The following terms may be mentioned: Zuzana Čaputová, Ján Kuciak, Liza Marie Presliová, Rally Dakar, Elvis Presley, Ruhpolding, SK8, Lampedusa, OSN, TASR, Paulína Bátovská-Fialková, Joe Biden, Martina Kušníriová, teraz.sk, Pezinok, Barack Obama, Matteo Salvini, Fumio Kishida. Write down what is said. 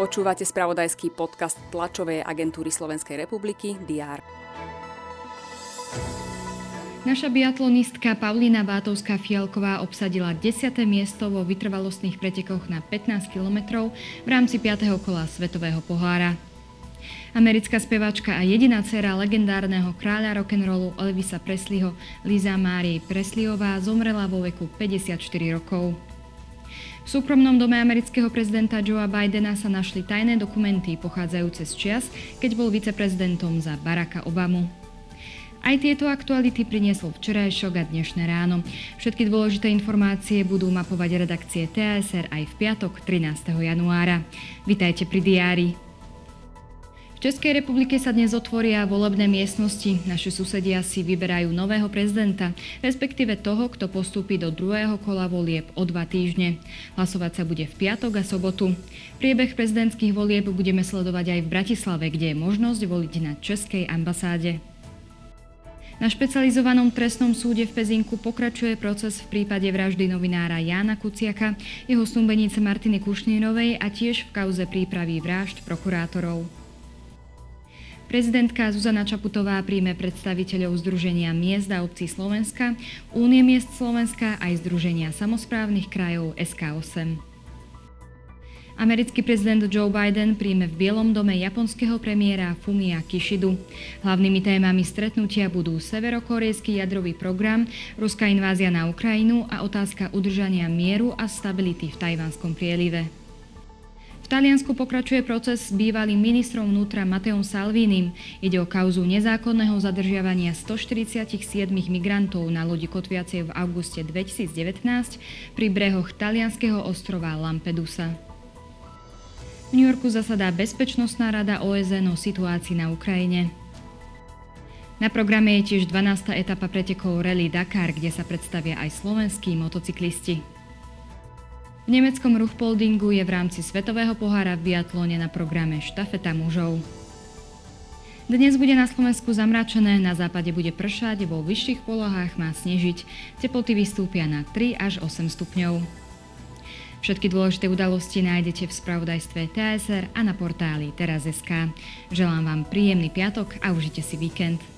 Počúvate spravodajský podcast tlačovej agentúry Slovenskej republiky DR. Naša biatlonistka Paulína Bátovská-Fialková obsadila 10. miesto vo vytrvalostných pretekoch na 15 kilometrov v rámci 5. kola Svetového pohára. Americká speváčka a jediná dcéra legendárneho kráľa rock'n'rollu Elvisa Presleyho, Liza Marie Presliová, zomrela vo veku 54 rokov. V súkromnom dome amerického prezidenta Joea Bidena sa našli tajné dokumenty pochádzajúce z čias, keď bol viceprezidentom za Baracka Obamu. Aj tieto aktuality priniesol včerajšok a dnešné ráno. Všetky dôležité informácie budú mapovať redakcie TASR aj v piatok 13. januára. Vitajte pri diári. V Českej republike sa dnes otvoria volebné miestnosti. Naši susedia si vyberajú nového prezidenta, respektíve toho, kto postúpi do druhého kola volieb o 2 týždne. Hlasovať sa bude v piatok a sobotu. Priebeh prezidentských volieb budeme sledovať aj v Bratislave, kde je možnosť voliť na Českej ambasáde. Na špecializovanom trestnom súde v Pezinku pokračuje proces v prípade vraždy novinára Jána Kuciaka, jeho snúbenice Martiny Kušnírovej a tiež v kauze prípravy vražd prokurátorov. Prezidentka Zuzana Čaputová príjme predstaviteľov Združenia miest a obcí Slovenska, Únie miest Slovenska aj Združenia samosprávnych krajov SK8. Americký prezident Joe Biden príjme v Bielom dome japonského premiéra Fumia Kishidu. Hlavnými témami stretnutia budú severokorejský jadrový program, ruská invázia na Ukrajinu a otázka udržania mieru a stability v Tajvanskom prielive. V Taliansku pokračuje proces s bývalým ministrom vnútra Matteom Salvinim. Ide o kauzu nezákonného zadržiavania 147 migrantov na lodi kotviacej v auguste 2019 pri brehoch talianskeho ostrova Lampedusa. V New Yorku zasadá Bezpečnostná rada OSN o situácii na Ukrajine. Na programe je tiež 12. etapa pretekov Rally Dakar, kde sa predstavia aj slovenskí motocyklisti. V nemeckom Ruhpoldingu je v rámci Svetového pohára v biatlone na programe štafeta mužov. Dnes bude na Slovensku zamračené, na západe bude pršať, vo vyšších polohách má snežiť. Teploty vystúpia na 3 až 8 stupňov. Všetky dôležité udalosti nájdete v spravodajstve TSR a na portáli teraz.sk. Želám vám príjemný piatok a užite si víkend.